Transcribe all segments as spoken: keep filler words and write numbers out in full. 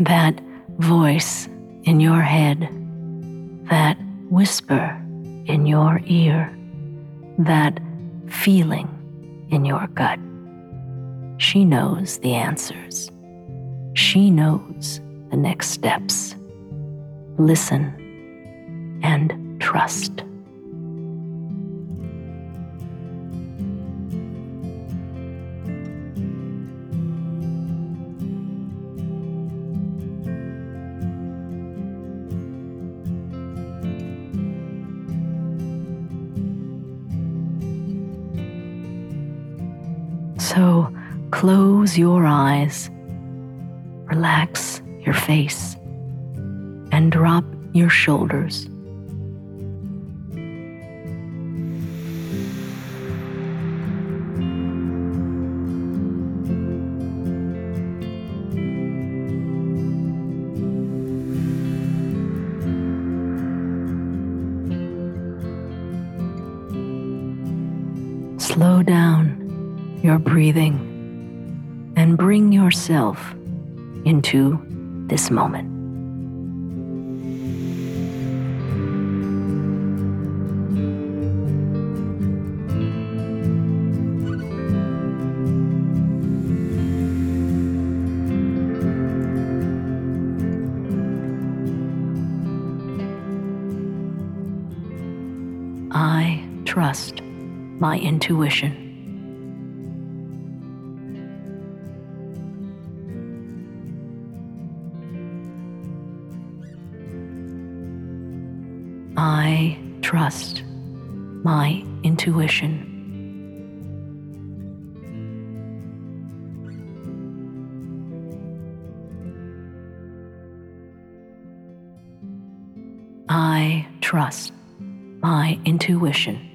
That voice in your head, that whisper in your ear, that feeling in your gut. She knows the answers. She knows the next steps. Listen and trust. So close your eyes, relax your face, and drop your shoulders. Slow down your breathing and bring yourself into this moment. I trust my intuition. I trust my intuition. I trust my intuition.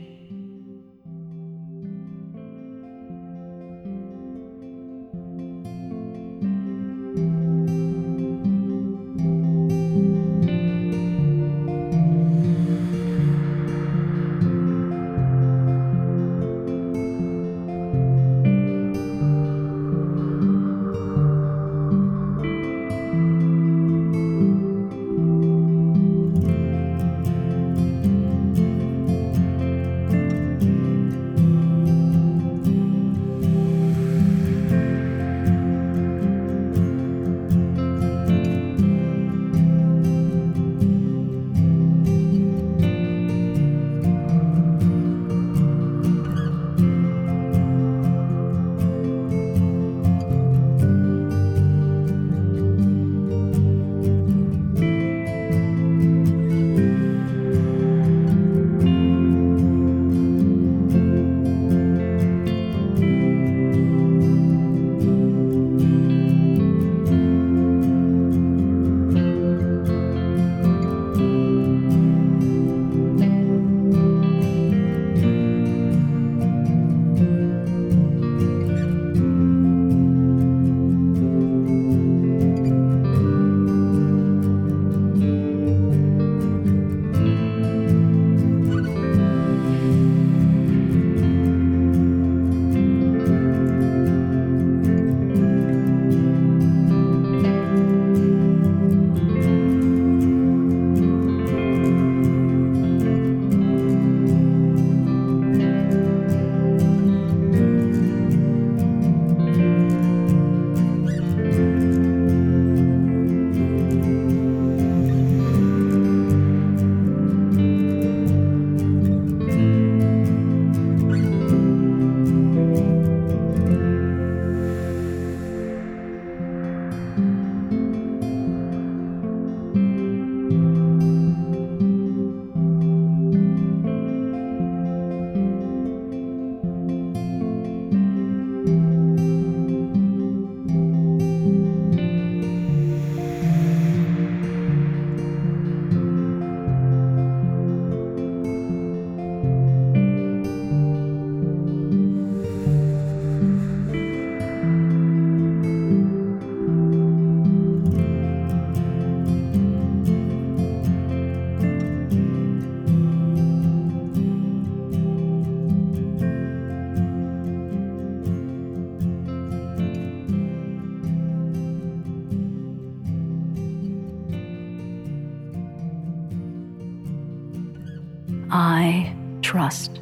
trust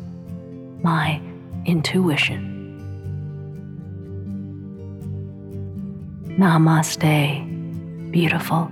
my intuition. Namaste, beautiful.